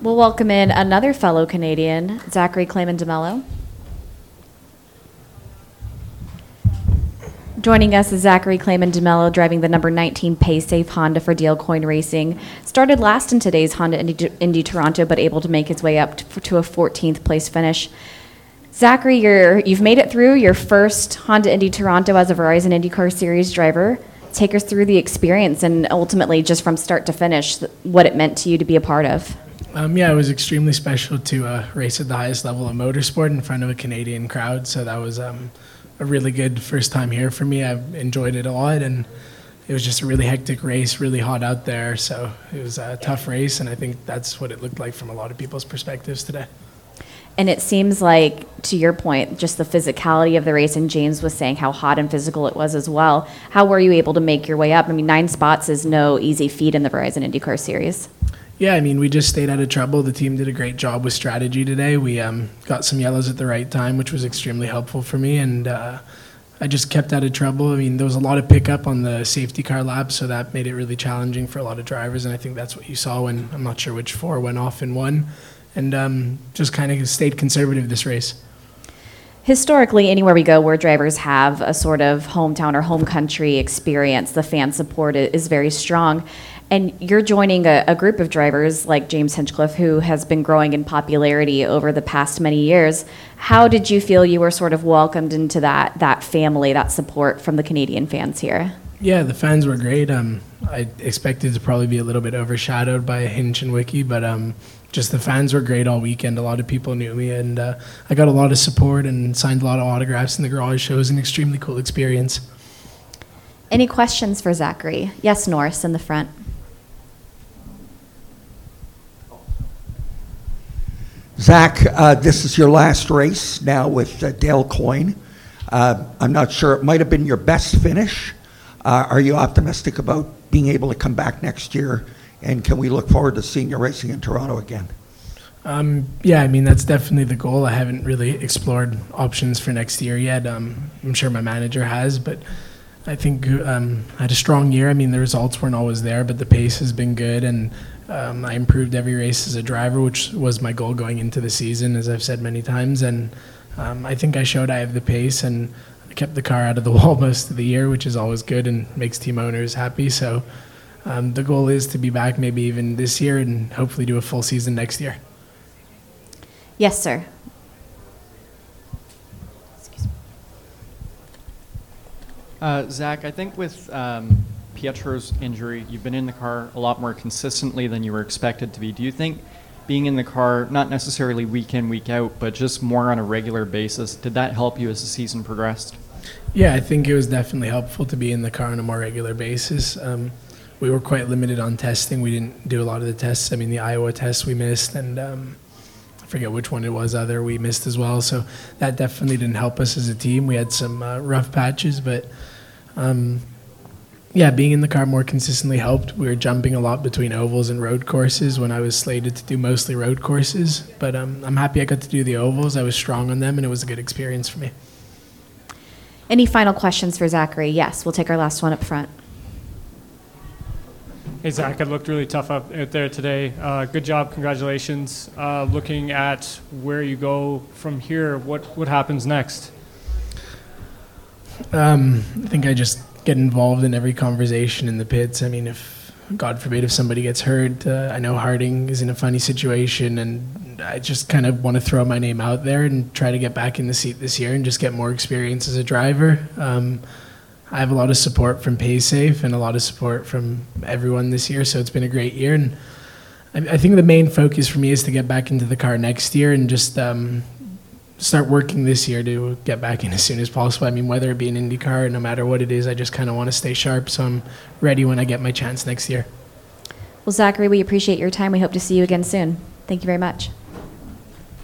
We'll welcome in another fellow Canadian, Zachary Claman De Melo. Joining us is Zachary Claman De Melo, driving the number 19 PaySafe Honda for Dale Coyne Racing. Started last in today's Honda Indy Toronto, but able to make his way up to a 14th place finish. Zachary, you've made it through your first Honda Indy Toronto as a Verizon IndyCar Series driver. Take us through the experience and ultimately just from start to finish, what it meant to you to be a part of. Yeah, it was extremely special to race at the highest level of motorsport in front of a Canadian crowd, so that was a really good first time here for me. I've enjoyed it a lot, and it was just a really hectic race, really hot out there, so it was a tough race, and I think that's what it looked like from a lot of people's perspectives today. And it seems like, to your point, just the physicality of the race, and James was saying how hot and physical it was as well. How were you able to make your way up? I mean, 9 spots is no easy feat in the Verizon IndyCar Series. Yeah, I mean, we just stayed out of trouble. The team did a great job with strategy today. We got some yellows at the right time, which was extremely helpful for me, and I just kept out of trouble. I mean, there was a lot of pickup on the safety car lap, so that made it really challenging for a lot of drivers, and I think that's what you saw when, I'm not sure which 4 went off in 1. And just kind of stayed conservative this race. Historically, anywhere we go where drivers have a sort of hometown or home country experience, the fan support is very strong. And you're joining a group of drivers like James Hinchcliffe, who has been growing in popularity over the past many years. How did you feel you were sort of welcomed into that family, that support from the Canadian fans here? Yeah, the fans were great. I expected to probably be a little bit overshadowed by Hinch and Wiki, but just the fans were great all weekend. A lot of people knew me, and I got a lot of support and signed a lot of autographs in the garage, so it was an extremely cool experience. Any questions for Zachary? Yes, Norris in the front. Zach, this is your last race now with Dale Coyne. I'm not sure, it might have been your best finish. Are you optimistic about being able to come back next year, and can we look forward to seeing you racing in Toronto again? Yeah, I mean, that's definitely the goal. I haven't really explored options for next year yet. I'm sure my manager has, but I think I had a strong year. I mean, the results weren't always there, but the pace has been good, and I improved every race as a driver, which was my goal going into the season, as I've said many times, and I think I showed I have the pace, and I kept the car out of the wall most of the year, which is always good and makes team owners happy. So the goal is to be back maybe even this year and hopefully do a full season next year. Yes, sir. Excuse me. Zach, I think with Pietro's injury, you've been in the car a lot more consistently than you were expected to be. Do you think being in the car, not necessarily week in, week out, but just more on a regular basis, did that help you as the season progressed? Yeah, I think it was definitely helpful to be in the car on a more regular basis. We were quite limited on testing. We didn't do a lot of the tests. I mean, the Iowa test we missed, and I forget which one it was, other we missed as well. So that definitely didn't help us as a team. We had some rough patches, but yeah, being in the car more consistently helped. We were jumping a lot between ovals and road courses when I was slated to do mostly road courses. But I'm happy I got to do the ovals. I was strong on them, and it was a good experience for me. Any final questions for Zachary? Yes, we'll take our last one up front. Hey, Zach, it looked really tough out there today. Good job. Congratulations. Looking at where you go from here, what happens next? I think I just get involved in every conversation in the pits. I mean, if God forbid, if somebody gets hurt, I know Harding is in a funny situation, and I just kind of want to throw my name out there and try to get back in the seat this year and just get more experience as a driver. I have a lot of support from PaySafe and a lot of support from everyone this year, so it's been a great year. And I think the main focus for me is to get back into the car next year and just start working this year to get back in as soon as possible. I mean, whether it be an IndyCar or no matter what it is, I just kind of want to stay sharp, so I'm ready when I get my chance next year. Well, Zachary, we appreciate your time. We hope to see you again soon. Thank you very much.